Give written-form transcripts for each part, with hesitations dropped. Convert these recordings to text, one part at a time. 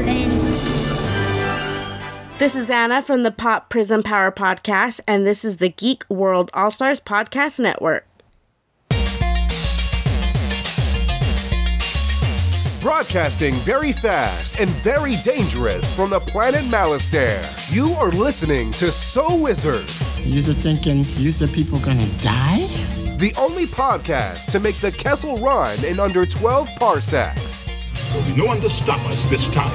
Gordon. This is Anna from the Pop Prism Power Podcast, and this is the Geek World All-Stars Podcast Network. Broadcasting very fast and very dangerous from the planet Malastare. You are listening to So Wizards. You're thinking, you're people gonna die? The only podcast to make the Kessel Run in under 12 parsecs. There'll be no one to stop us this time.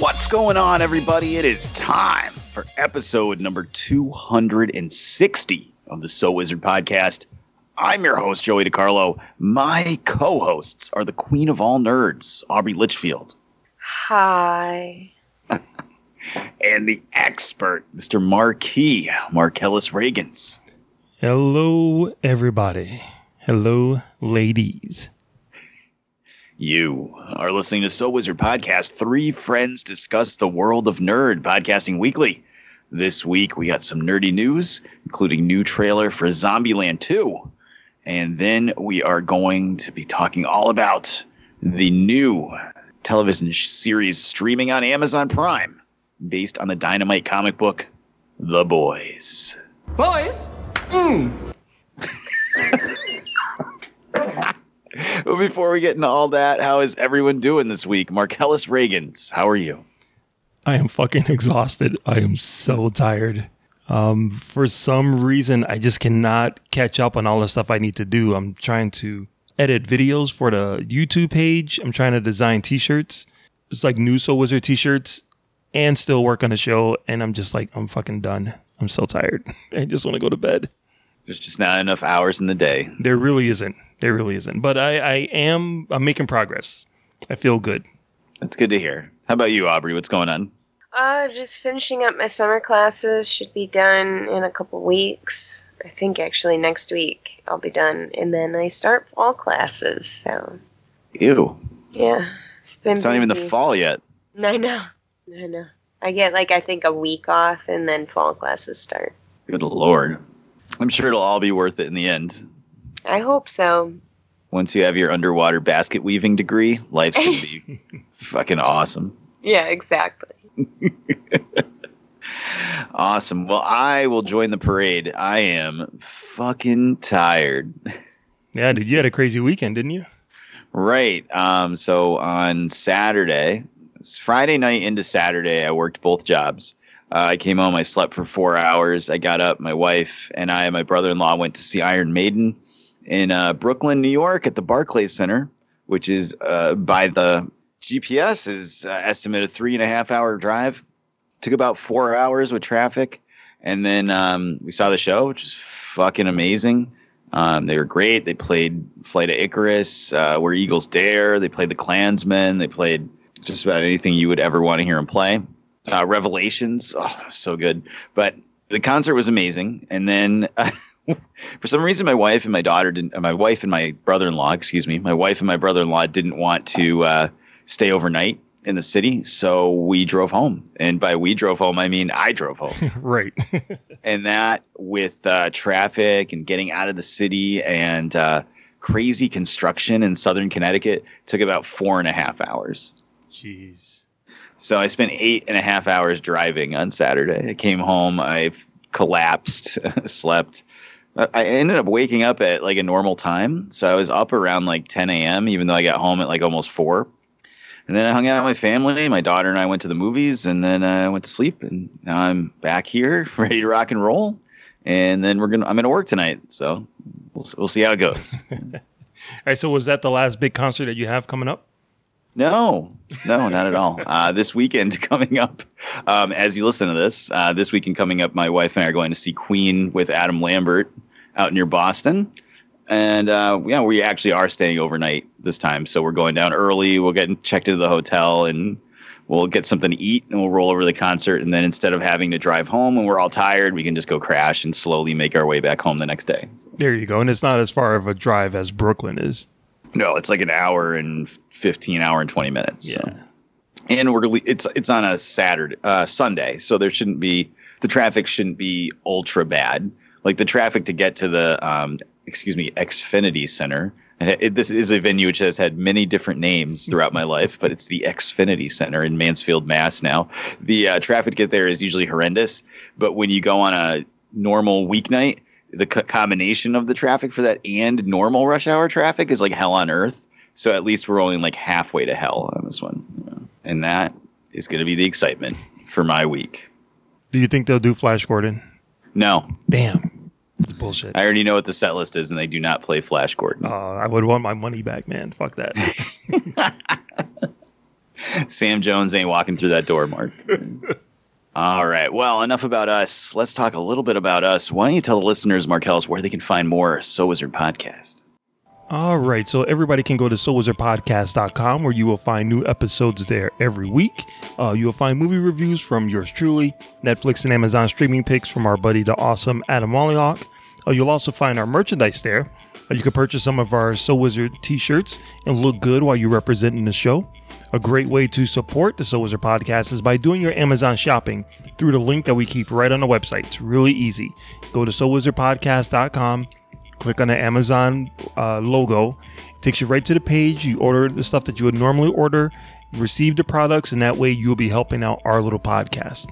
What's going on, everybody? It is time for episode number 260 of the So Wizard Podcast. I'm your host, Joey DiCarlo. My co-hosts are the queen of all nerds, Aubrey Litchfield. Hi. And the expert, Mr. Marquis Marcellus Reagans. Hello, everybody. Hello, ladies. You are listening to So Wizard Podcast. Three friends discuss the world of nerd podcasting weekly. This week, we got some nerdy news, including new trailer for Zombieland 2. And then we are going to be talking all about the new television series streaming on Amazon Prime based on the dynamite comic book, The Boys. Boys? Well, before we get into all that, how is everyone doing this week? Marcellus Reagans, how are you? I am fucking exhausted. I am so tired. For some reason, I just cannot catch up on all the stuff I need to do. I'm trying to edit videos for the YouTube page. I'm trying to design t-shirts. It's like new Soul Wizard t-shirts and still work on the show. And I'm just like, I'm fucking done. I'm so tired. I just want to go to bed. There's just not enough hours in the day. There really isn't. But I'm making progress. I feel good. That's good to hear. How about you, Aubrey? What's going on? Just finishing up my summer classes. Should be done in a couple weeks. I think actually next week I'll be done. And then I start fall classes. So. Ew. Yeah. It's not even the fall yet. I know. I get I think a week off and then fall classes start. Good Lord. I'm sure it'll all be worth it in the end. I hope so. Once you have your underwater basket weaving degree, life's going to be fucking awesome. Yeah, exactly. Awesome. Well, I will join the parade. I am fucking tired. Yeah, dude, you had a crazy weekend, didn't you? Right. So on Saturday, it's Friday night into Saturday, I worked both jobs. I came home, I slept for 4 hours. I got up, my wife and I and my brother-in-law went to see Iron Maiden in Brooklyn, New York at the Barclays Center, which is by the GPS is estimated a 3.5 hour drive. Took about 4 hours with traffic. And then we saw the show, which is fucking amazing. They were great. They played Flight of Icarus, Where Eagles Dare. They played The Klansmen. They played just about anything you would ever want to hear them play. Revelations. Oh, so good. But the concert was amazing. And then... For some reason, my wife and my brother-in-law didn't want to stay overnight in the city. So we drove home. And by we drove home, I mean I drove home. Right. And that with traffic and getting out of the city and crazy construction in southern Connecticut took about 4.5 hours. Jeez. So I spent 8.5 hours driving on Saturday. I came home. I've collapsed, slept. I ended up waking up at a normal time. So I was up around 10 a.m., even though I got home at almost 4. And then I hung out with my family. My daughter and I went to the movies, and then I went to sleep. And now I'm back here ready to rock and roll. And then I'm going to work tonight. So we'll see how it goes. All right. So was that the last big concert that you have coming up? No, not at all. This weekend coming up, as you listen to this, my wife and I are going to see Queen with Adam Lambert out near Boston. And we actually are staying overnight this time. So we're going down early. We'll get checked into the hotel and we'll get something to eat and we'll roll over to the concert. And then instead of having to drive home when we're all tired, we can just go crash and slowly make our way back home the next day. There you go. And it's not as far of a drive as Brooklyn is. No, it's an hour and 15 hour and 20 minutes. Yeah. So. And it's on a Sunday. So there shouldn't be, the traffic shouldn't be ultra bad. The traffic to get to the Xfinity Center. And this is a venue which has had many different names throughout my life, but it's the Xfinity Center in Mansfield, Mass. Now, the traffic get there is usually horrendous, but when you go on a normal weeknight, the combination of the traffic for that and normal rush hour traffic is like hell on earth. So at least we're only like halfway to hell on this one, and that is going to be the excitement for my week. Do you think they'll do Flash Gordon? No. Damn. It's bullshit. I already know what the set list is, and they do not play Flash Gordon. I would want my money back, man. Fuck that. Sam Jones ain't walking through that door, Mark. All right. Well, enough about us. Let's talk a little bit about us. Why don't you tell the listeners, Marcellus, where they can find more So Wizard Podcast? All right. So everybody can go to SoulWizardPodcast.com, where you will find new episodes there every week. You will find movie reviews from yours truly, Netflix and Amazon streaming picks from our buddy, the awesome Adam Wallyhawk. You'll also find our merchandise there. You can purchase some of our So Wizard t-shirts and look good while you're representing the show. A great way to support the So Wizard Podcast is by doing your Amazon shopping through the link that we keep right on the website. It's really easy. Go to SoulWizardPodcast.com. Click on the Amazon logo. It takes you right to the page. You order the stuff that you would normally order, receive the products, and that way you'll be helping out our little podcast.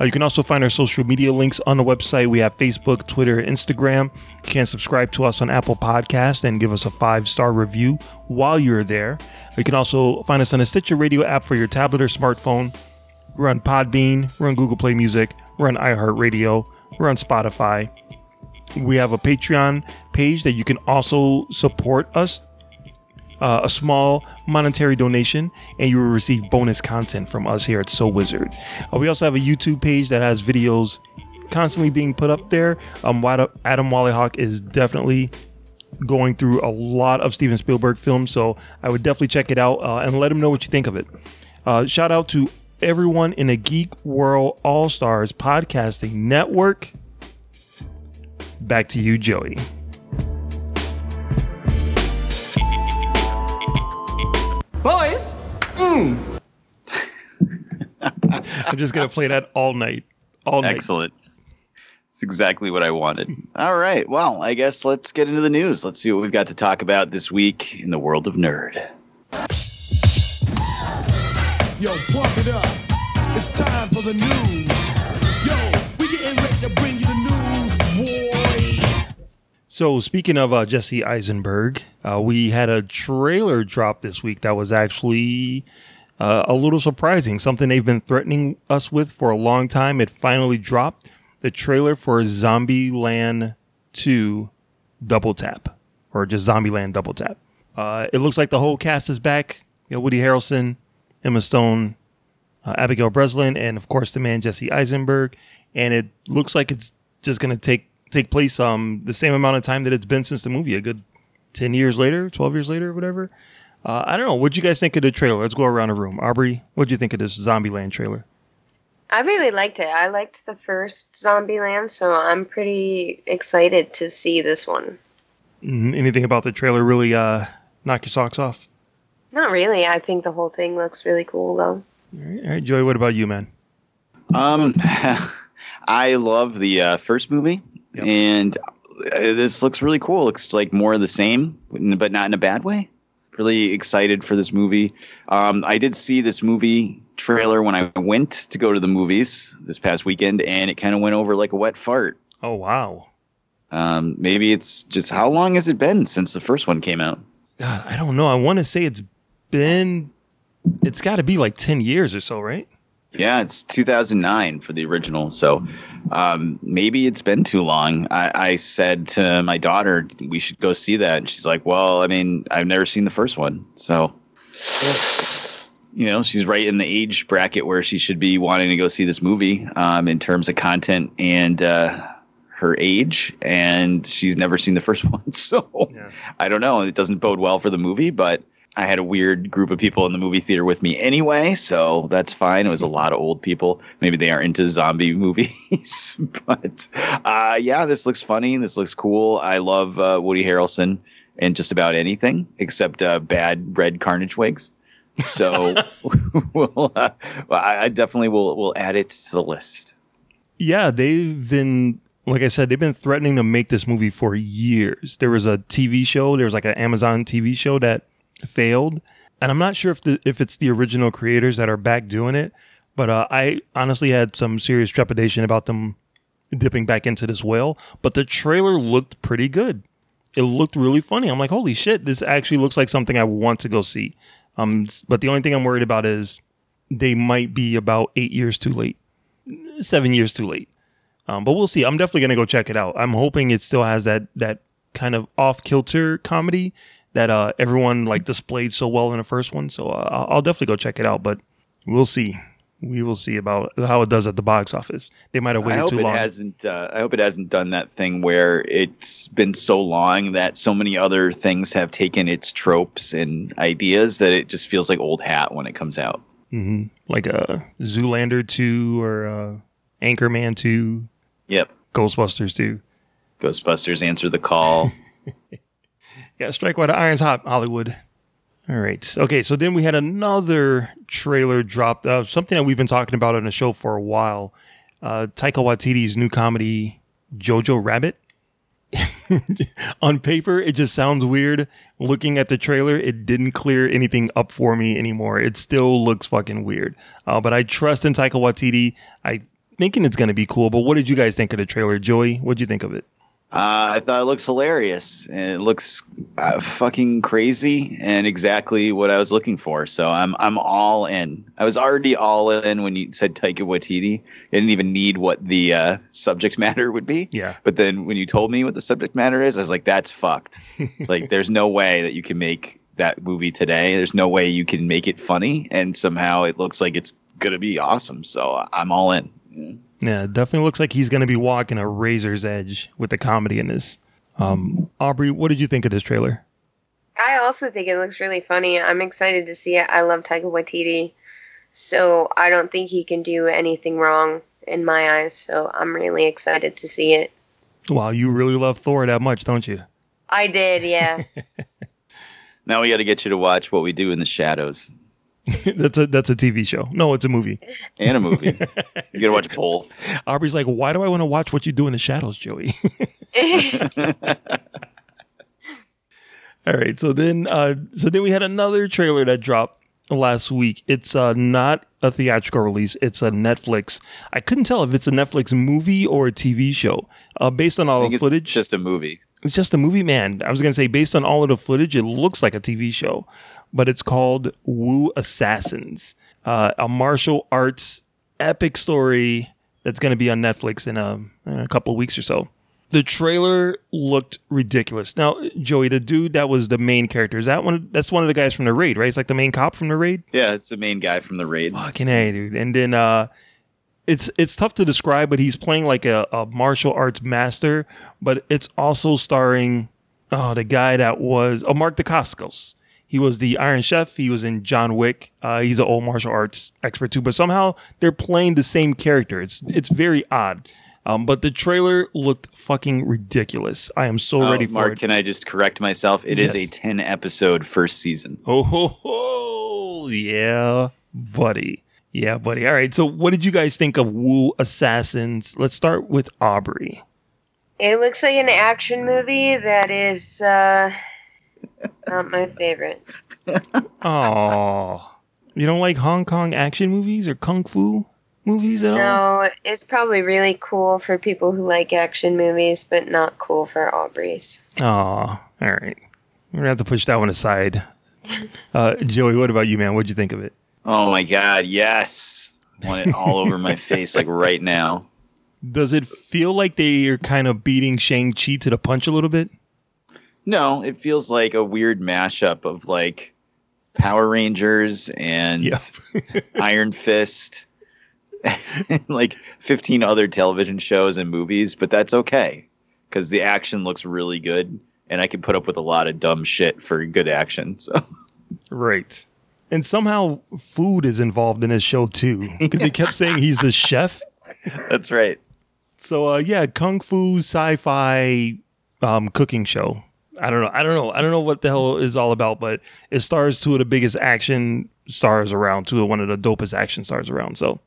You can also find our social media links on the website. We have Facebook, Twitter, Instagram. You can subscribe to us on Apple Podcasts and give us a 5-star review while you're there. You can also find us on the Stitcher Radio app for your tablet or smartphone. We're on Podbean. We're on Google Play Music. We're on iHeartRadio. We're on Spotify. We have a Patreon page that you can also support us, a small monetary donation, and you will receive bonus content from us here at So Wizard. We also have a YouTube page that has videos constantly being put up there. Adam Wallyhawk is definitely going through a lot of Steven Spielberg films, so I would definitely check it out and let him know what you think of it. Shout out to everyone in the Geek World All-Stars Podcasting Network. Back to you, Joey. Boys! Mm. I'm just going to play that all night. All night. Excellent. That's exactly what I wanted. All right. Well, I guess let's get into the news. Let's see what we've got to talk about this week in the world of nerd. Yo, pump it up. It's time for the news. Yo, we getting ready to bring you the news, boy. So speaking of Jesse Eisenberg, we had a trailer drop this week that was actually a little surprising. Something they've been threatening us with for a long time. It finally dropped. The trailer for Zombieland 2 Double Tap, or just Zombieland Double Tap. It looks like the whole cast is back. You know, Woody Harrelson, Emma Stone, Abigail Breslin, and of course the man Jesse Eisenberg. And it looks like it's just going to take place the same amount of time that it's been since the movie, a good 10 years later, 12 years later, whatever. I don't know. What'd you guys think of the trailer? Let's go around the room. Aubrey, what'd you think of this Zombieland trailer? I really liked it. I liked the first Zombieland, so I'm pretty excited to see this one. Anything about the trailer really knock your socks off? Not really. I think the whole thing looks really cool, though. All right. Joey, what about you, man? I love the first movie. Yep. And this looks really cool. Looks like more of the same, but not in a bad way. Really excited for this movie. I did see this movie trailer when I went to go to the movies this past weekend, and it kind of went over like a wet fart. Oh, wow. Maybe it's just, how long has it been since the first one came out? God, I don't know. I want to say it's got to be like 10 years or so, right? Yeah, it's 2009 for the original, so maybe it's been too long. I said to my daughter, we should go see that, and she's like, well, I mean, I've never seen the first one, so, you know, she's right in the age bracket where she should be wanting to go see this movie in terms of content and her age, and she's never seen the first one, so yeah. I don't know. It doesn't bode well for the movie, but I had a weird group of people in the movie theater with me anyway, so that's fine. It was a lot of old people. Maybe they aren't into zombie movies, but yeah, this looks funny. This looks cool. I love Woody Harrelson in just about anything except bad red carnage wigs. So I definitely will add it to the list. Yeah, they've been like I said, they've been threatening to make this movie for years. There was a TV show. There was like an Amazon TV show that failed. And I'm not sure if it's the original creators that are back doing it. But I honestly had some serious trepidation about them dipping back into this well. But the trailer looked pretty good. It looked really funny. I'm like, holy shit, this actually looks like something I want to go see. But the only thing I'm worried about is they might be about 8 years too late, 7 years too late. But we'll see. I'm definitely going to go check it out. I'm hoping it still has that kind of off-kilter comedy that everyone like displayed so well in the first one. So I'll definitely go check it out. But we'll see. We will see about how it does at the box office. They might have waited too long. I hope it hasn't done that thing where it's been so long that so many other things have taken its tropes and ideas that it just feels like old hat when it comes out. Mm-hmm. Like Zoolander 2 or Anchorman 2. Yep. Ghostbusters 2. Ghostbusters Answer the Call. Yeah, strike while the iron's hot, Hollywood. All right. Okay, so then we had another trailer dropped, something that we've been talking about on the show for a while. Taika Waititi's new comedy, Jojo Rabbit. On paper, it just sounds weird. Looking at the trailer, it didn't clear anything up for me anymore. It still looks fucking weird. But I trust in Taika Waititi. I'm thinking it's going to be cool. But what did you guys think of the trailer, Joey? What did you think of it? I thought it looks hilarious, and it looks fucking crazy and exactly what I was looking for. So I'm all in. I was already all in when you said Taika Waititi. I didn't even need what the subject matter would be. Yeah. But then when you told me what the subject matter is, I was like, that's fucked. Like, there's no way that you can make that movie today. There's no way you can make it funny. And somehow it looks like it's going to be awesome. So I'm all in. Yeah. Yeah, it definitely looks like he's going to be walking a razor's edge with the comedy in this. Aubrey, what did you think of this trailer? I also think it looks really funny. I'm excited to see it. I love Taika Waititi, so I don't think he can do anything wrong in my eyes, so I'm really excited to see it. Wow, you really love Thor that much, don't you? I did, yeah. Now we got to get you to watch What We Do in the Shadows. That's a TV show. No, it's a movie. And a movie. You gotta watch both. Aubrey's like, why do I want to watch What You Do in the Shadows, Joey? All right. So then we had another trailer that dropped last week. It's not a theatrical release. It's a Netflix. I couldn't tell if it's a Netflix movie or a TV show. Based on all the footage, it's just a movie. It's just a movie, man. I was gonna say, based on all of the footage, it looks like a TV show. But it's called Wu Assassins, a martial arts epic story that's going to be on Netflix in a couple of weeks or so. The trailer looked ridiculous. Now, Joey, the dude that was the main character, is that one? That's one of the guys from The Raid, right? It's like the main cop from The Raid? Yeah, it's the main guy from The Raid. Fucking A, dude. And then it's tough to describe, but he's playing like a martial arts master, but it's also starring the guy that was Mark Dacascos. He was the Iron Chef. He was in John Wick. He's an old martial arts expert too. But somehow they're playing the same character. It's very odd. But the trailer looked fucking ridiculous. I am so ready for it. Mark, can I just correct myself? It is a 10-episode first season. Oh, yeah, buddy. Yeah, buddy. All right. So what did you guys think of Wu Assassins? Let's start with Aubrey. It looks like an action movie that is... not my favorite. Oh, you don't like Hong Kong action movies or kung fu movies at all? No, it's probably really cool for people who like action movies, but not cool for Aubrey's. Oh, all right. We're going to have to push that one aside. Joey, what about you, man? What'd you think of it? Oh, my God. Yes. I want it all over my face like right now. Does it feel like they are kind of beating Shang-Chi to the punch a little bit? No, it feels like a weird mashup of like Power Rangers and Iron Fist and like 15 other television shows and movies, but that's okay because the action looks really good and I can put up with a lot of dumb shit for good action. So. Right. And somehow food is involved in his show too because he kept saying he's a chef. That's right. So kung fu, sci-fi, cooking show. I don't know what the hell is all about, but it stars two of the biggest action stars around, one of the dopest action stars around. So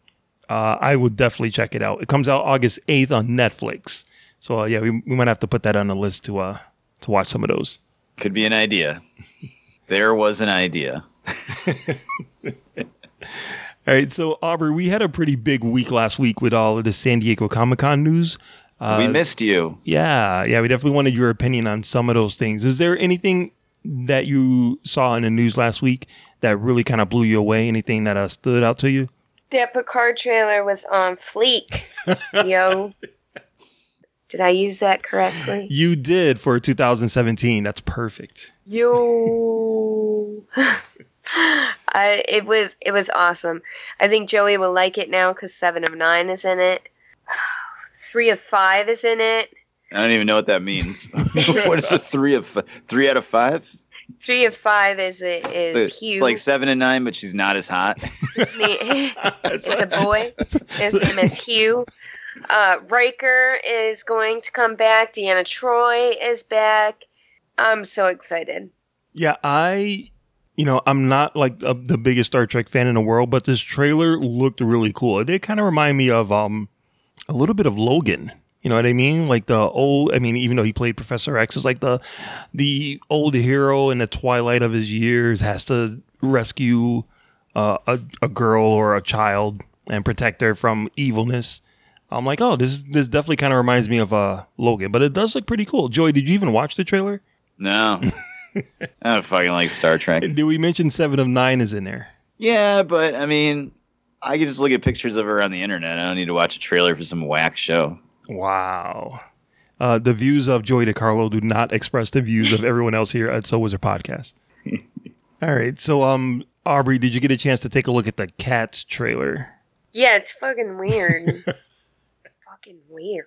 I would definitely check it out. It comes out August 8th on Netflix. So yeah, we might have to put that on the list to watch some of those. Could be an idea. There was an idea. All right, so Aubrey, we had a pretty big week last week with all of the San Diego Comic-Con news. We missed you. Yeah, we definitely wanted your opinion on some of those things. Is there anything that you saw in the news last week that really kind of blew you away? Anything that stood out to you? That Picard trailer was on fleek, yo. Did I use that correctly? You did for 2017. That's perfect. Yo. It was awesome. I think Joey will like it now because 7 of 9 is in it. 3 of 5 is in it. I don't even know what that means. What is a 3 out of 5? 3 of 5 is Hugh. It's like 7 and 9, but she's not as hot. It's a boy. His name is Hugh. Riker is going to come back. Deanna Troi is back. I'm so excited. Yeah, I'm not like the biggest Star Trek fan in the world, but this trailer looked really cool. It did kind of remind me of a little bit of Logan. You know what I mean? Like even though he played Professor X, it's like the old hero in the twilight of his years has to rescue a girl or a child and protect her from evilness. I'm like, oh, this definitely kind of reminds me of Logan, but it does look pretty cool. Joey, did you even watch the trailer? No. I don't fucking like Star Trek. Did we mention 7 of 9 is in there? Yeah, but I mean, I can just look at pictures of her on the internet. I don't need to watch a trailer for some whack show. Wow. The views of Joey DiCarlo do not express the views of everyone else here at So Wizard Podcast. All right. So, Aubrey, did you get a chance to take a look at the Cats trailer? Yeah, it's fucking weird.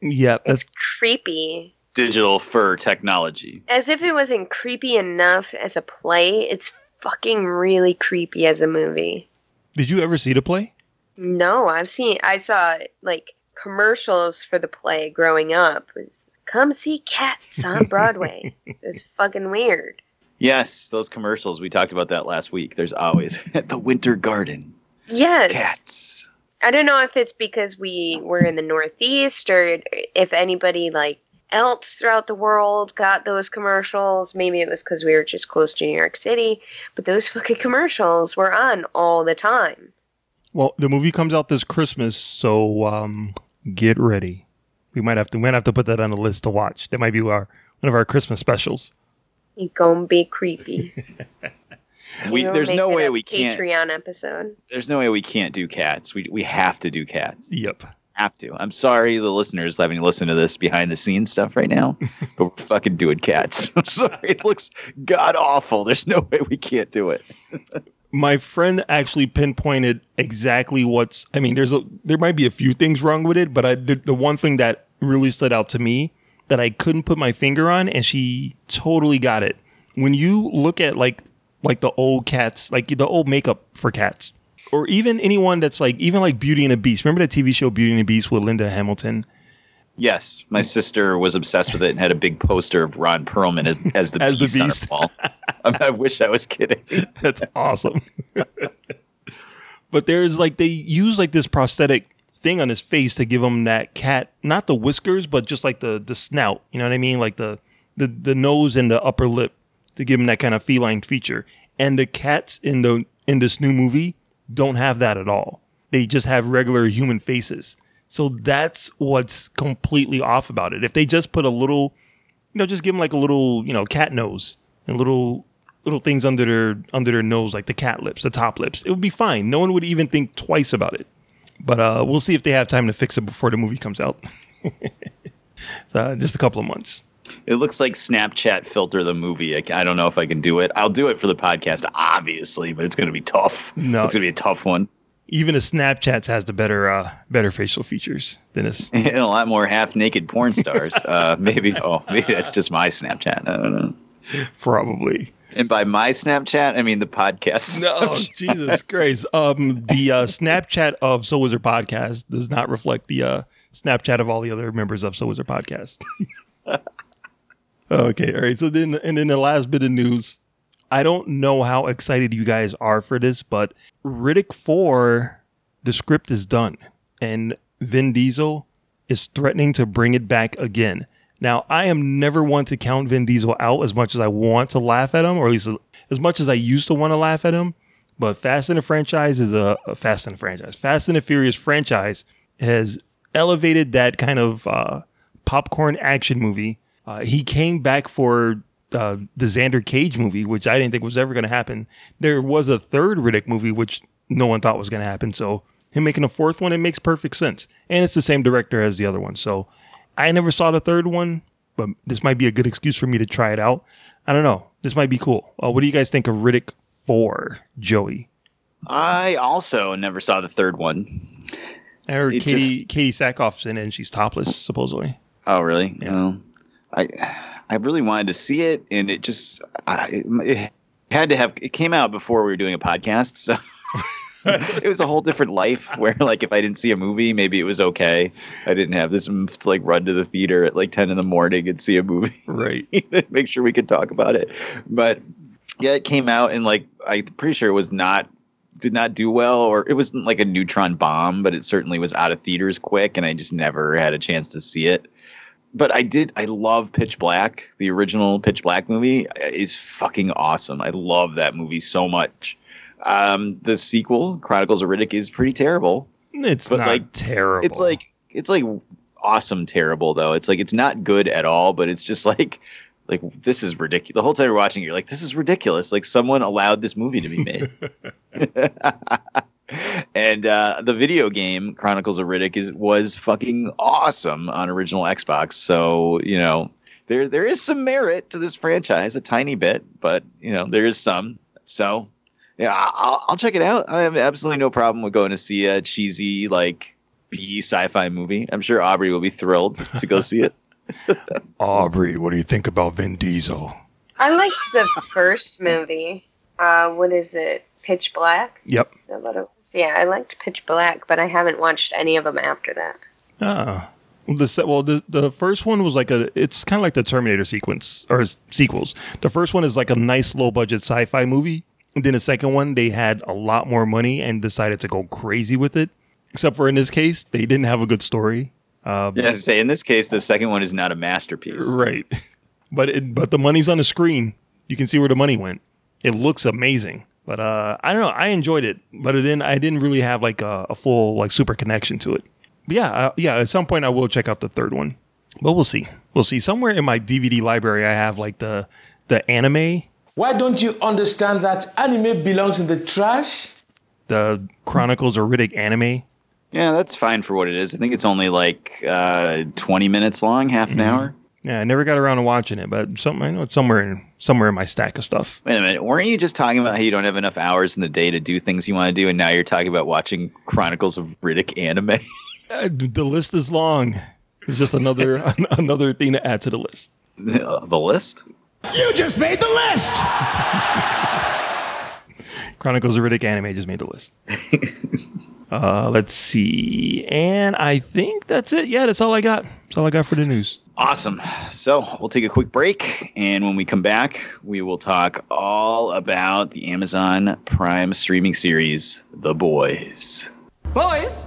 Yeah. It's creepy. Digital fur technology. As if it wasn't creepy enough as a play, it's fucking really creepy as a movie. Did you ever see the play? No, I saw like commercials for the play growing up. It was, come see Cats on Broadway. It was fucking weird. Yes, those commercials. We talked about that last week. There's always at the Winter Garden. Yes. Cats. I don't know if it's because we were in the Northeast or if anybody like else throughout the world got those commercials. Maybe it was because we were just close to New York City, but those fucking commercials were on all the time. Well, the movie comes out this Christmas, so get ready. We might have to put that on the list to watch. That might be one of our Christmas specials. It's gonna be creepy. There's no way we can't do Cats. We have to do Cats. Yep. Have to. I'm sorry the listeners having to listen to this behind the scenes stuff right now, but we're fucking doing Cats. I'm sorry. It looks god awful. There's no way we can't do it. My friend actually pinpointed exactly there might be a few things wrong with it, but the one thing that really stood out to me that I couldn't put my finger on, and she totally got it. When you look at like the old Cats, like the old makeup for Cats, or even anyone that's like, even like Beauty and the Beast. Remember that TV show Beauty and the Beast with Linda Hamilton? Yes. My sister was obsessed with it and had a big poster of Ron Perlman as Beast on her wall. I wish I was kidding. That's awesome. But there's like, they use like this prosthetic thing on his face to give him that cat, not the whiskers, but just like the snout. You know what I mean? Like the nose and the upper lip, to give him that kind of feline feature. And the cats in this new movie don't have that at all. They just have regular human faces. So that's what's completely off about it. If they just put a little, just give them like a little, cat nose and little things under their nose, like the cat lips, the top lips, it would be fine. No one would even think twice about it. But we'll see if they have time to fix it before the movie comes out. So just a couple of months. It looks like Snapchat filter the movie. I don't know if I can do it. I'll do it for the podcast, obviously, but it's going to be tough. No, it's going to be a tough one. Even the Snapchats has the better facial features than this, and a lot more half-naked porn stars. Maybe that's just my Snapchat. I don't know. Probably. And by my Snapchat, I mean the podcast. No, Jesus Christ. The Snapchat of So Wizard Podcast does not reflect the Snapchat of all the other members of So Wizard Podcast. Okay, all right. So then, and then the last bit of news. I don't know how excited you guys are for this, but Riddick 4, the script is done, and Vin Diesel is threatening to bring it back again. Now, I am never one to count Vin Diesel out as much as I want to laugh at him, or at least as much as I used to want to laugh at him. But Fast and the Franchise is Fast and the Furious franchise has elevated that kind of popcorn action movie. He came back for the Xander Cage movie, which I didn't think was ever going to happen. There was a third Riddick movie, which no one thought was going to happen. So him making a fourth one, it makes perfect sense. And it's the same director as the other one. So I never saw the third one, but this might be a good excuse for me to try it out. I don't know. This might be cool. What do you guys think of Riddick 4, Joey? I also never saw the third one. I heard Katie Sackhoff's in it, and she's topless, supposedly. Oh, really? Yeah. Well, I really wanted to see it, and it just it came out before we were doing a podcast, so it was a whole different life where, like, if I didn't see a movie, maybe it was okay. I didn't have this like run to the theater at like 10 in the morning and see a movie, right? Make sure we could talk about it. But yeah, it came out, and like I'm pretty sure it was did not do well, or it wasn't like a neutron bomb, but it certainly was out of theaters quick, and I just never had a chance to see it. But I love Pitch Black. The original Pitch Black movie is fucking awesome. I love that movie so much. The sequel, Chronicles of Riddick, is pretty terrible. It's not like terrible. It's like awesome terrible though. It's like it's not good at all, but it's just like this is ridiculous. The whole time you're watching it, you're like, this is ridiculous. Like someone allowed this movie to be made. And the video game Chronicles of Riddick was fucking awesome on original Xbox. So, you know, there is some merit to this franchise, a tiny bit, but, you know, there is some. So, yeah, I'll check it out. I have absolutely no problem with going to see a cheesy, like, B sci-fi movie. I'm sure Aubrey will be thrilled to go see it. Aubrey, what do you think about Vin Diesel? I liked the first movie. What is it? Pitch Black? Yep. Yeah, I liked Pitch Black, but I haven't watched any of them after that. Ah. The first one was like it's kind of like the Terminator sequence, or sequels. The first one is like a nice low-budget sci-fi movie. And then the second one, they had a lot more money and decided to go crazy with it. Except for in this case, they didn't have a good story. Yeah, I was to say, in this case, the second one is not a masterpiece. Right. But the money's on the screen. You can see where the money went. It looks amazing. But I don't know. I enjoyed it, but then I didn't really have like a full like super connection to it. But yeah. At some point, I will check out the third one, but we'll see. We'll see. Somewhere in my DVD library, I have like the anime. Why don't you understand that anime belongs in the trash? The Chronicles of Riddick anime. Yeah, that's fine for what it is. I think it's only like 20 minutes long, half an hour. Yeah, I never got around to watching it, but I know it's somewhere in my stack of stuff. Wait a minute. Weren't you just talking about how you don't have enough hours in the day to do things you want to do, and now you're talking about watching Chronicles of Riddick anime? The list is long. It's just another thing to add to the list. The list? You just made the list! Chronicles of Riddick anime just made the list. Let's see. And I think that's it. Yeah, that's all I got. That's all I got for the news. Awesome. So we'll take a quick break, and when we come back, we will talk all about the Amazon Prime streaming series, The Boys. Boys?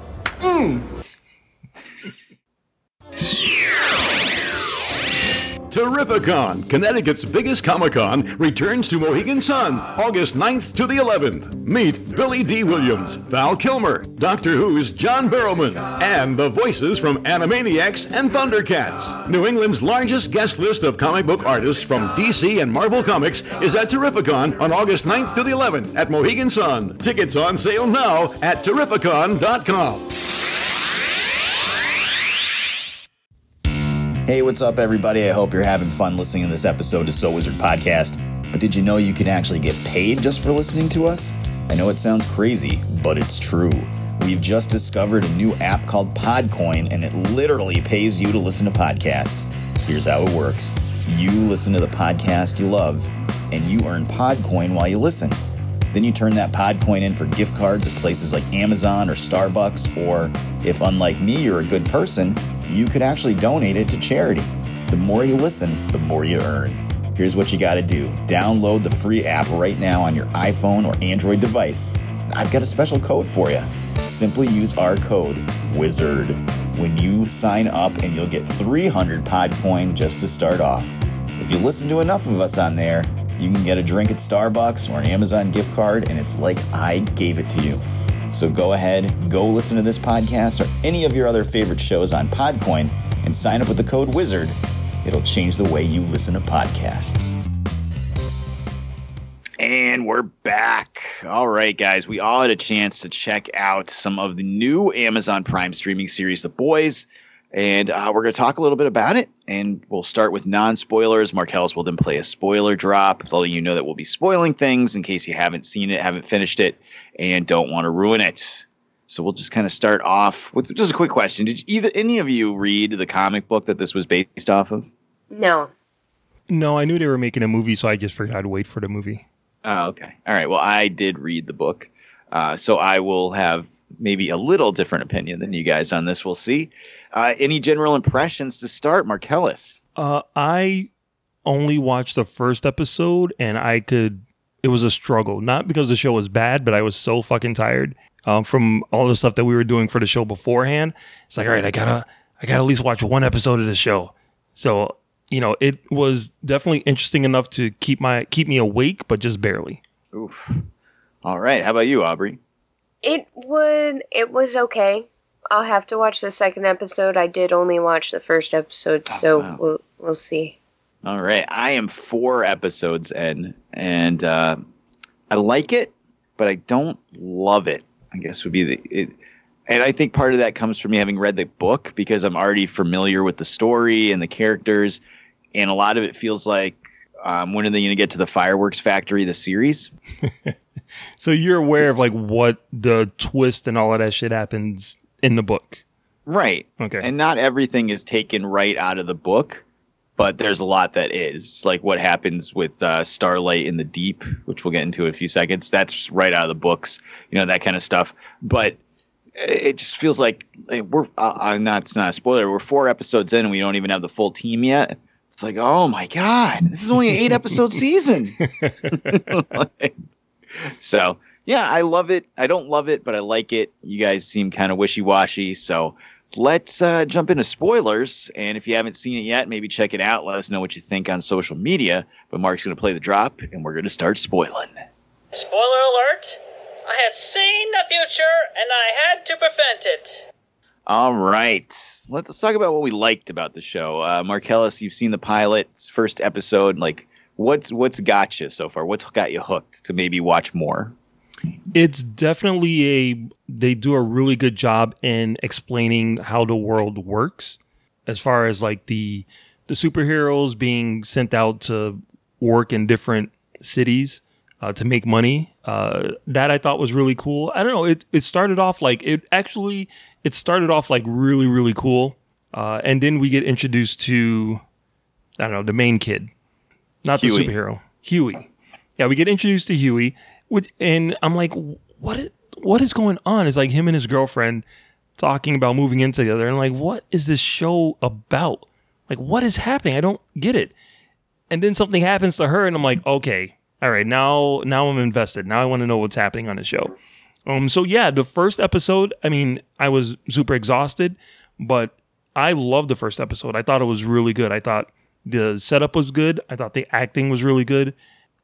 Terrificon, Connecticut's biggest Comic-Con, returns to Mohegan Sun, August 9th to the 11th. Meet Billy D. Williams, Val Kilmer, Doctor Who's John Barrowman, and the voices from Animaniacs and Thundercats. New England's largest guest list of comic book artists from DC and Marvel Comics is at Terrificon on August 9th to the 11th at Mohegan Sun. Tickets on sale now at Terrificon.com. Hey, what's up, everybody? I hope you're having fun listening to this episode of So Wizard Podcast. But did you know you can actually get paid just for listening to us? I know it sounds crazy, but it's true. We've just discovered a new app called Podcoin, and it literally pays you to listen to podcasts. Here's how it works. You listen to the podcast you love, and you earn Podcoin while you listen. Then you turn that Podcoin in for gift cards at places like Amazon or Starbucks, or if, unlike me, you're a good person, you could actually donate it to charity. The more you listen, the more you earn. Here's what you gotta do. Download the free app right now on your iPhone or Android device. I've got a special code for you. Simply use our code, WIZARD, when you sign up, and you'll get 300 Podcoin just to start off. If you listen to enough of us on there, you can get a drink at Starbucks or an Amazon gift card, and it's like I gave it to you. So go ahead, go listen to this podcast or any of your other favorite shows on Podcoin and sign up with the code WIZARD. It'll change the way you listen to podcasts. And we're back. All right, guys. We all had a chance to check out some of the new Amazon Prime streaming series, The Boys. And we're going to talk a little bit about it. And we'll start with non-spoilers. Marcellus will then play a spoiler drop, letting you know that we'll be spoiling things in case you haven't seen it, haven't finished it, and don't want to ruin it. So we'll just kind of start off with just a quick question. Did any of you read the comic book that this was based off of? No. No, I knew they were making a movie, so I just figured I'd wait for the movie. Oh, okay. All right. Well, I did read the book, so I will have maybe a little different opinion than you guys on this. We'll see. Any general impressions to start, Marcellus? I only watched the first episode, and it was a struggle. Not because the show was bad, but I was so fucking tired from all the stuff that we were doing for the show beforehand. It's like, all right, I gotta at least watch one episode of the show. So, you know, it was definitely interesting enough to keep me awake, but just barely. Oof. All right. How about you, Aubrey? It was okay. I'll have to watch the second episode. I did only watch the first episode, so wow. We'll see. All right. I am 4 episodes in, and I like it, but I don't love it, I guess would be and I think part of that comes from me having read the book, because I'm already familiar with the story and the characters, and a lot of it feels like, when are they going to get to the fireworks factory, the series? So you're aware of like what the twist and all of that shit happens in the book. Right. Okay. And not everything is taken right out of the book, but there's a lot that is, like what happens with Starlight in the Deep, which we'll get into in a few seconds. That's right out of the books, you know, that kind of stuff. But it just feels like it's not a spoiler. We're 4 episodes in and we don't even have the full team yet. It's like, oh my God, this is only an 8 episode season. So, yeah, I love it. I don't love it, but I like it. You guys seem kind of wishy-washy. So let's jump into spoilers. And if you haven't seen it yet, maybe check it out. Let us know what you think on social media. But Mark's going to play the drop, and we're going to start spoiling. Spoiler alert. I had seen the future, and I had to prevent it. All right. Let's talk about what we liked about the show. Marcellus, you've seen the pilot's first episode, like, What's got you so far? What's got you hooked to maybe watch more? It's definitely they do a really good job in explaining how the world works, as far as like the superheroes being sent out to work in different cities to make money. That I thought was really cool. I don't know. It started off like really, really cool. And then we get introduced to, I don't know, the main kid. Not Huey. The superhero. Huey. Yeah, we get introduced to Huey, and I'm like, what is going on? It's like him and his girlfriend talking about moving in together. And I'm like, what is this show about? Like, what is happening? I don't get it. And then something happens to her, and I'm like, okay, all right, now I'm invested. Now I want to know what's happening on the show. So, yeah, the first episode, I mean, I was super exhausted, but I loved the first episode. I thought it was really good. I thought the setup was good. I thought the acting was really good.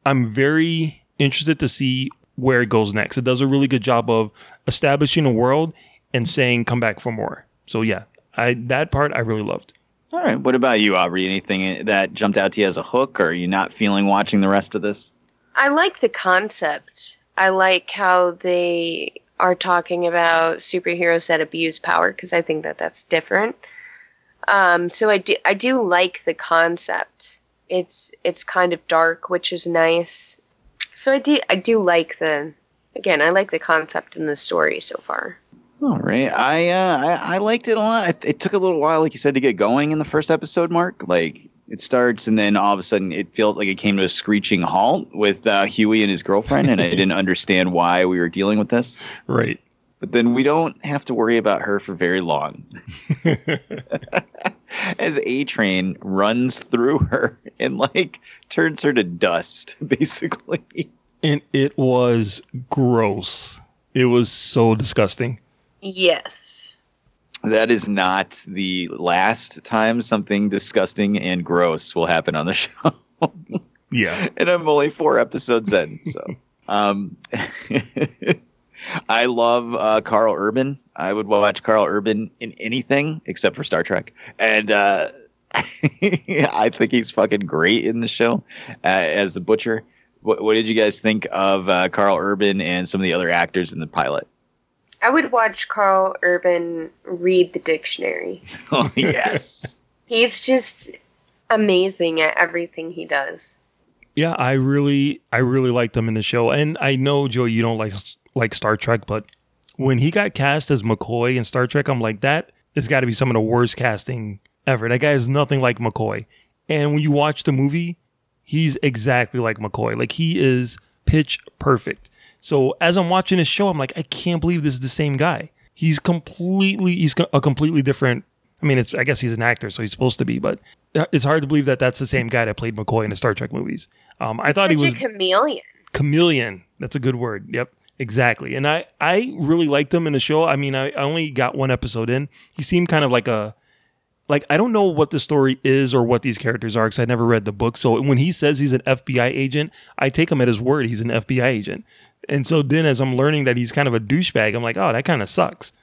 I'm very interested to see where it goes next. It does a really good job of establishing a world and saying, come back for more. So, yeah, that part I really loved. All right. What about you, Aubrey? Anything that jumped out to you as a hook, or are you not feeling watching the rest of this? I like the concept. I like how they are talking about superheroes that abuse power, because I think that that's different. So I do like the concept. It's kind of dark, which is nice. So I do like I like the concept and the story so far. All right. I liked it a lot. It took a little while, like you said, to get going in the first episode, Mark. Like, it starts, and then all of a sudden it felt like it came to a screeching halt with Huey and his girlfriend. And I didn't understand why we were dealing with this. Right. But then we don't have to worry about her for very long. As A-Train runs through her and like turns her to dust, basically. And it was gross. It was so disgusting. Yes. that is not the last time something disgusting and gross will happen on the show. Yeah. And I'm only 4 episodes in. So I love Carl Urban. I would watch Carl Urban in anything except for Star Trek. And I think he's fucking great in the show as the butcher. What did you guys think of Carl Urban and some of the other actors in the pilot? I would watch Carl Urban read the dictionary. Oh, yes. He's just amazing at everything he does. Yeah, I really liked him in the show. And I know, Joey, you don't like Star Trek, but when he got cast as McCoy in Star Trek, I'm like, that has got to be some of the worst casting ever. That guy is nothing like McCoy. And when you watch the movie, he's exactly like McCoy. Like, he is pitch perfect. So as I'm watching this show, I'm like, I can't believe this is the same guy. He's a completely different. I mean, I guess he's an actor, so he's supposed to be, but it's hard to believe that that's the same guy that played McCoy in the Star Trek movies. I thought he was a chameleon. Chameleon. That's a good word. Yep, exactly. And I really liked him in the show. I mean, I only got 1 episode in. He seemed kind of like I don't know what the story is or what these characters are because I never read the book. So when he says he's an FBI agent, I take him at his word. He's an FBI agent. And so then as I'm learning that he's kind of a douchebag, I'm like, oh, that kind of sucks.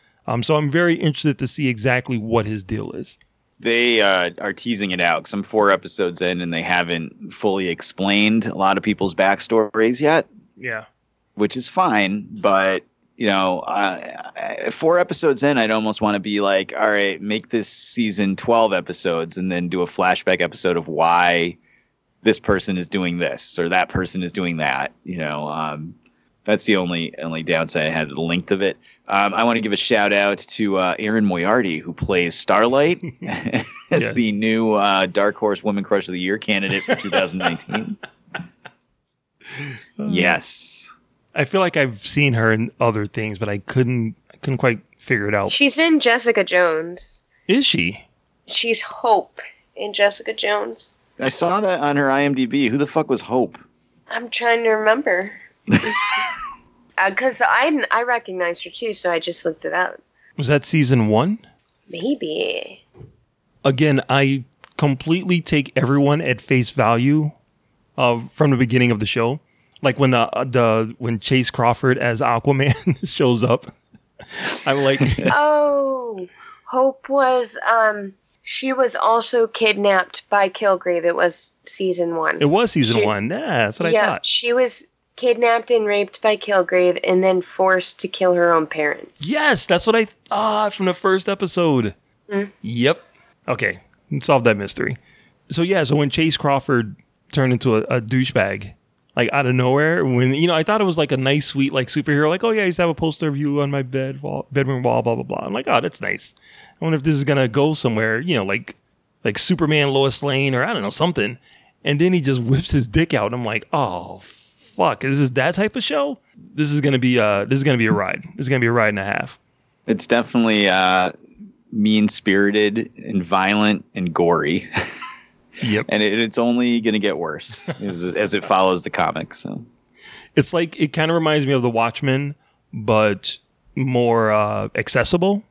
So I'm very interested to see exactly what his deal is. They are teasing it out because I'm 4 episodes in and they haven't fully explained a lot of people's backstories yet. Yeah. Which is fine. But, you know, 4 episodes in, I'd almost want to be like, all right, make this season 12 episodes and then do a flashback episode of why this person is doing this or that person is doing that, you know. That's the only downside I had to the length of it. I want to give a shout out to Erin Moriarty, who plays Starlight as the new Dark Horse Woman Crush of the Year candidate for 2019. Yes, I feel like I've seen her in other things, but I couldn't quite figure it out. She's in Jessica Jones. Is she? She's Hope in Jessica Jones. I saw that on her IMDb. Who the fuck was Hope? I'm trying to remember. Because I recognized her too, so I just looked it up. Was that season 1? Maybe. Again, I completely take everyone at face value from the beginning of the show. Like when when Chase Crawford as Aquaman shows up, I'm like, oh, Hope was she was also kidnapped by Kilgrave. It was season 1. It was season 1. Yeah, that's what I thought. She was kidnapped and raped by Kilgrave and then forced to kill her own parents. Yes, that's what I thought from the first episode. Mm. Yep. Okay, solve that mystery. So yeah, so when Chase Crawford turned into a douchebag, like out of nowhere, when, you know, I thought it was like a nice, sweet, like superhero, like, oh yeah, I used to have a poster of you on my bedroom wall, blah, blah, blah. I'm like, oh, that's nice. I wonder if this is going to go somewhere, you know, like Superman, Lois Lane, or I don't know, something. And then he just whips his dick out and I'm like, oh, fuck, this is that type of show. This is gonna be a ride. This is gonna be a ride and a half. It's definitely mean spirited and violent and gory. Yep. And it's only gonna get worse as it follows the comic. So it's like, it kind of reminds me of The Watchmen, but more accessible.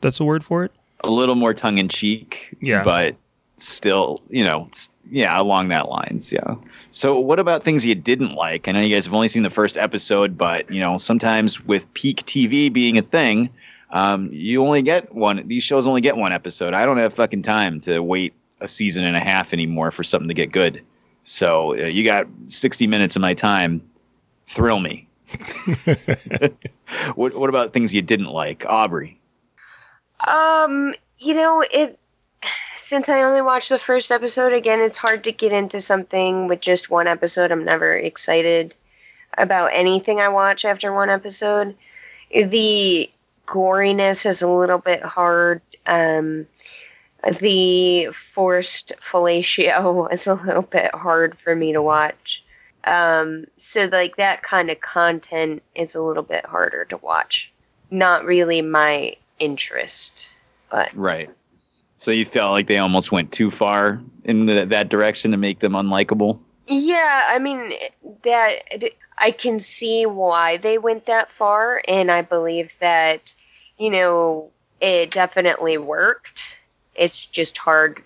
That's the word for it. A little more tongue in cheek. Yeah. But still, you know, yeah, along that lines. Yeah. So what about things you didn't like? I know you guys have only seen the first episode, but, you know, sometimes with peak TV being a thing, you only get one. These shows only get 1 episode. I don't have fucking time to wait a season and a half anymore for something to get good. So you got 60 minutes of my time. Thrill me. What about things you didn't like? Aubrey? You know, since I only watched the first episode, again, it's hard to get into something with just 1 episode. I'm never excited about anything I watch after 1 episode. The goriness is a little bit hard. The forced fellatio is a little bit hard for me to watch. So, like, that kind of content is a little bit harder to watch. Not really my interest, but... Right. So you felt like they almost went too far in that direction to make them unlikable? Yeah, I mean, that I can see why they went that far, and I believe that, you know, it definitely worked. It's just hard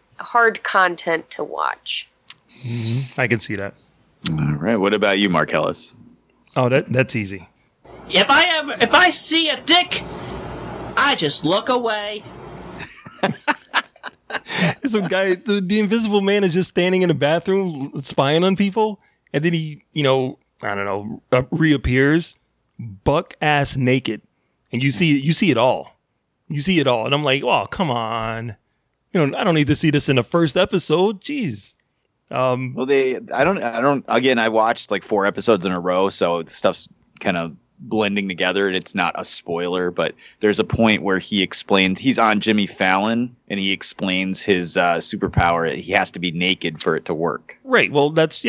content to watch. Mm-hmm. I can see that. All right. What about you, Marcellus? Oh, that's easy. If I see a dick, I just look away. Some guy, the Invisible Man, is just standing in a bathroom spying on people, and then he, reappears, buck ass naked, and you see it all, and I'm like, oh, come on, I don't need to see this in the first episode, jeez. Again, I watched like 4 episodes in a row, so stuff's kind of blending together, and it's not a spoiler, but there's a point where he explains, he's on Jimmy Fallon, and he explains his superpower. He has to be naked for it to work. Right. Well, that's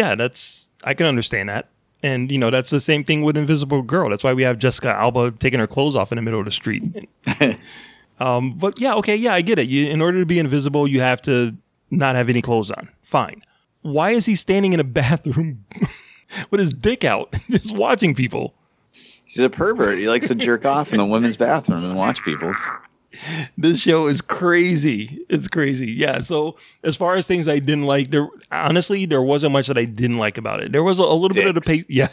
I can understand that. And, that's the same thing with Invisible Girl. That's why we have Jessica Alba taking her clothes off in the middle of the street. But yeah, okay. Yeah, I get it. In order to be invisible, you have to not have any clothes on. Fine. Why is he standing in a bathroom with his dick out, just watching people? He's a pervert. He likes to jerk off in the women's bathroom and watch people. This show is crazy. It's crazy. Yeah. So as far as things I didn't like, honestly, there wasn't much that I didn't like about it. There was a little bit of the pace. Yeah.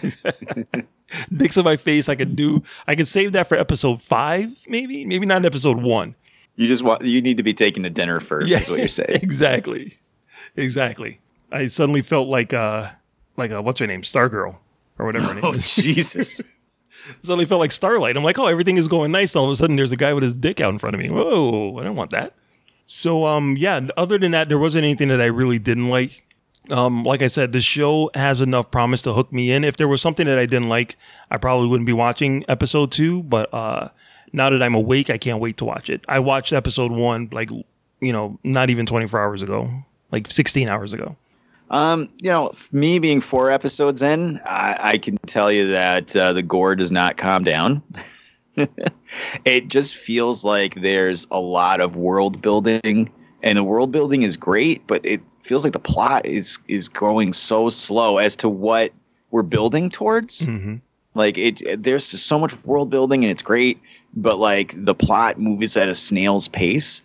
Dicks in my face. I could save that for episode 5, maybe. Maybe not episode 1. You need to be taken to dinner first. Yeah, is what you're saying. Exactly. I suddenly felt like what's her name? Stargirl or whatever her name is. Oh, Jesus. Suddenly felt like Starlight. I'm like, oh, everything is going nice. All of a sudden, there's a guy with his dick out in front of me. Whoa, I don't want that. So, yeah, other than that, there wasn't anything that I really didn't like. Like I said, the show has enough promise to hook me in. If there was something that I didn't like, I probably wouldn't be watching episode 2. But now that I'm awake, I can't wait to watch it. I watched episode 1, not even 24 hours ago, like 16 hours ago. Me being 4 episodes in, I can tell you that the gore does not calm down. It just feels like there's a lot of world building, and the world building is great, but it feels like the plot is going so slow as to what we're building towards. Mm-hmm. Like there's so much world building, and it's great, but like the plot moves at a snail's pace.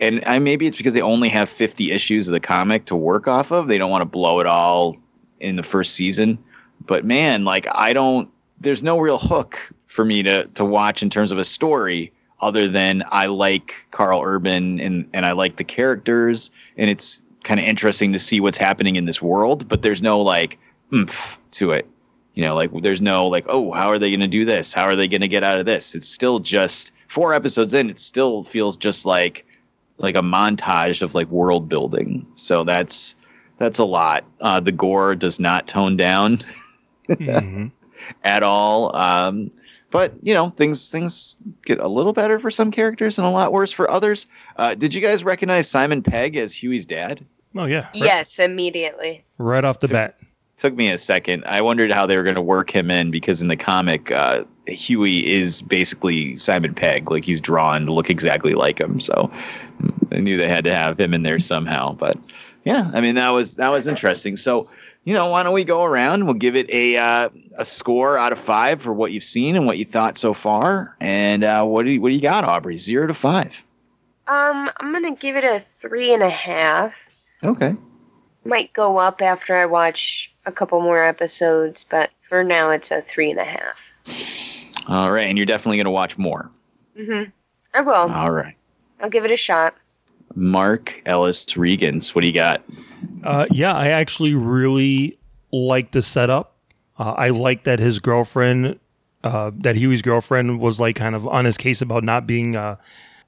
And maybe it's because they only have 50 issues of the comic to work off of. They don't want to blow it all in the first season. But man, there's no real hook for me to watch in terms of a story, other than I like Carl Urban and I like the characters. And it's kind of interesting to see what's happening in this world. But there's no oomph to it. There's no oh, how are they going to do this? How are they going to get out of this? It's still just 4 episodes in. It still feels just like a montage of world building. So that's a lot. The gore does not tone down mm-hmm. at all. But things get a little better for some characters and a lot worse for others. Did you guys recognize Simon Pegg as Huey's dad? Oh yeah. Right. Yes, immediately. Right off the bat. Took me a second. I wondered how they were going to work him in, because in the comic, Huey is basically Simon Pegg. He's drawn to look exactly like him. So I knew they had to have him in there somehow. But yeah, that was interesting. So, why don't we go around? We'll give it a score out of 5 for what you've seen and what you thought so far. And what do you got, Aubrey? 0 to 5. I'm going to give it a 3.5. Okay. Might go up after I watch a couple more episodes, but for now it's a 3.5. All right, and you're definitely going to watch more. Mm-hmm. I will. All right. I'll give it a shot. Marcellus Reagans, what do you got? Yeah, I actually really like the setup. I like that his girlfriend, that Huey's girlfriend, was kind of on his case about not being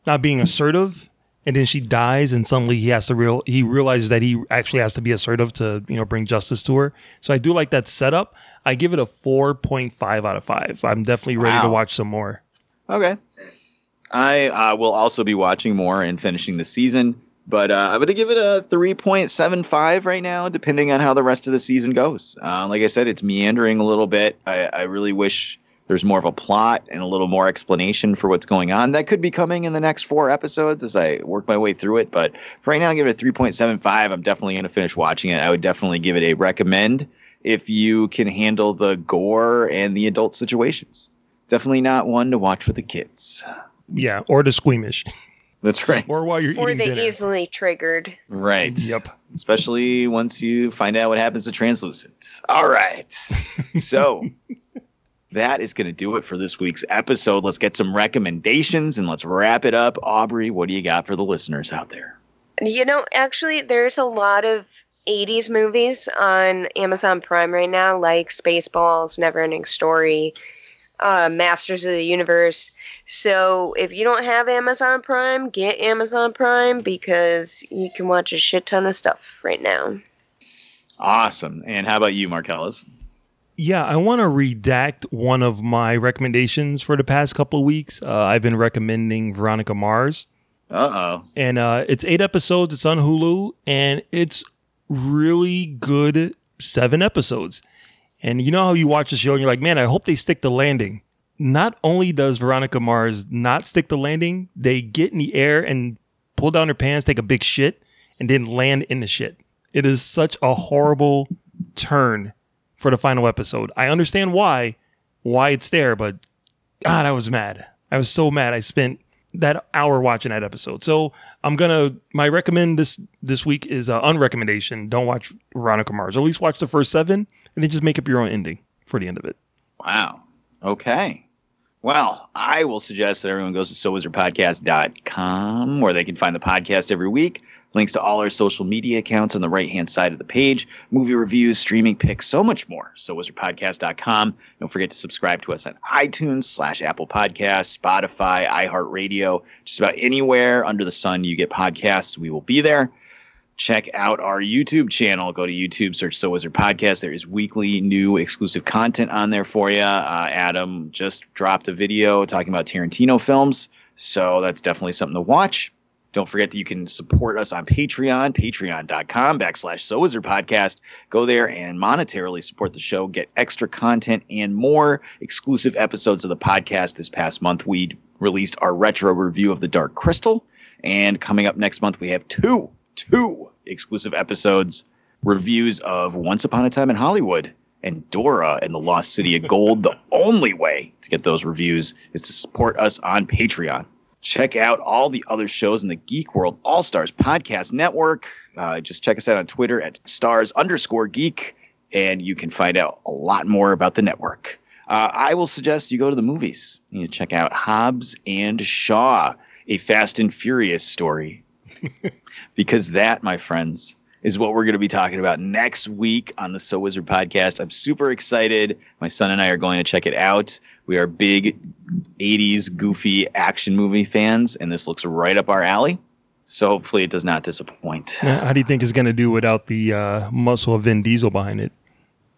assertive, and then she dies, and suddenly he has to he realizes that he actually has to be assertive to bring justice to her. So I do like that setup. I give it a 4.5 out of 5. I'm definitely ready to watch some more. Okay. I will also be watching more and finishing the season, but I'm going to give it a 3.75 right now, depending on how the rest of the season goes. Like I said, it's meandering a little bit. I really wish there's more of a plot and a little more explanation for what's going on. That could be coming in the next 4 episodes as I work my way through it, but for right now, I give it a 3.75. I'm definitely going to finish watching it. I would definitely give it a recommend if you can handle the gore and the adult situations. Definitely not one to watch with the kids. Yeah, or the squeamish. That's right. Or while you're eating dinner. Or the easily triggered. Right. Yep. Especially once you find out what happens to Translucent. All right. So that is going to do it for this week's episode. Let's get some recommendations and let's wrap it up. Aubrey, what do you got for the listeners out there? You know, actually, there's a lot of 80s movies on Amazon Prime right now, like Spaceballs, Neverending Story, Masters of the Universe. So if you don't have Amazon Prime, get Amazon Prime because you can watch a shit ton of stuff right now. Awesome. And how about you, Marcellus? Yeah, I want to redact one of my recommendations for the past couple of weeks. I've been recommending Veronica Mars. Uh-oh. And it's 8 episodes. It's on Hulu. And it's really good 7 episodes. And you know how you watch the show and you're like, man, I hope they stick the landing. Not only does Veronica Mars not stick the landing, they get in the air and pull down their pants, take a big shit, and then land in the shit. It is such a horrible turn for the final episode. I understand why it's there, but God, I was mad. I was so mad. I spent that hour watching that episode. So my recommend this week is unrecommendation. Don't watch Veronica Mars. At least watch the first 7 and then just make up your own ending for the end of it. Wow. Okay. Well, I will suggest that everyone goes to SoulWizardPodcast.com where they can find the podcast every week. Links to all our social media accounts on the right-hand side of the page. Movie reviews, streaming picks, so much more. SoulWizardPodcast.com. Don't forget to subscribe to us on iTunes, /Apple Podcasts, Spotify, iHeartRadio. Just about anywhere under the sun you get podcasts, we will be there. Check out our YouTube channel. Go to YouTube, search So Wizard Podcast. There is weekly new exclusive content on there for you. Adam just dropped a video talking about Tarantino films, so that's definitely something to watch. Don't forget that you can support us on Patreon, patreon.com/SoWizardPodcast. Go there and monetarily support the show, get extra content and more exclusive episodes of the podcast. This past month, we released our retro review of The Dark Crystal. And coming up next month, we have two exclusive episodes, reviews of Once Upon a Time in Hollywood and Dora and the Lost City of Gold. The only way to get those reviews is to support us on Patreon. Check out all the other shows in the Geek World All-Stars Podcast Network. Just check us out on Twitter at stars_geek, and you can find out a lot more about the network. I will suggest you go to the movies. You check out Hobbs and Shaw, a Fast and Furious story. Because that, my friends, is what we're going to be talking about next week on the So Wizard Podcast. I'm super excited. My son and I are going to check it out. We are big 80s goofy action movie fans, and this looks right up our alley. So hopefully it does not disappoint. Now, how do you think it's going to do without the muscle of Vin Diesel behind it?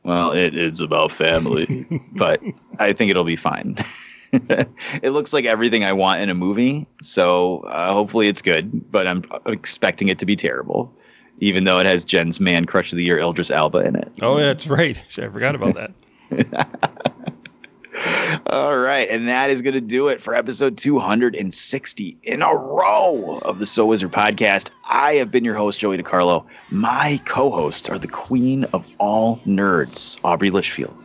Well, it is about family, but I think it'll be fine. It looks like everything I want in a movie, so hopefully it's good, but I'm expecting it to be terrible. Even though it has Jen's Man Crush of the Year, Idris Elba, in it. Oh, that's right. I forgot about that. All right. And that is going to do it for episode 260 in a row of the So Wizard Podcast. I have been your host, Joey DiCarlo. My co-hosts are the queen of all nerds, Aubrey Litchfield.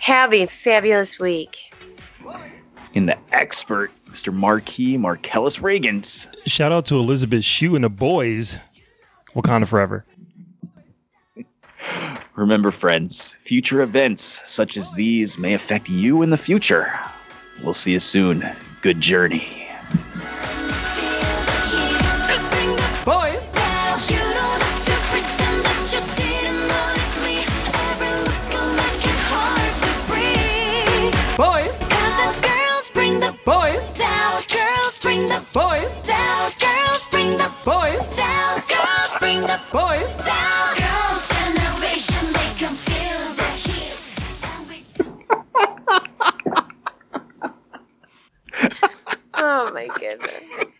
Have a fabulous week. In the expert, Mr. Marquis Marcellus Reagans. Shout out to Elizabeth Shue and the Boys. Wakanda forever. Remember, friends, future events such as these may affect you in the future. We'll see you soon. Good journey. Boys! Boys! Girls bring the boys down. Girls bring the boys down. Girls bring the boys down. Girls bring the boys down. Girls' generation, they can feel the heat. Oh my goodness.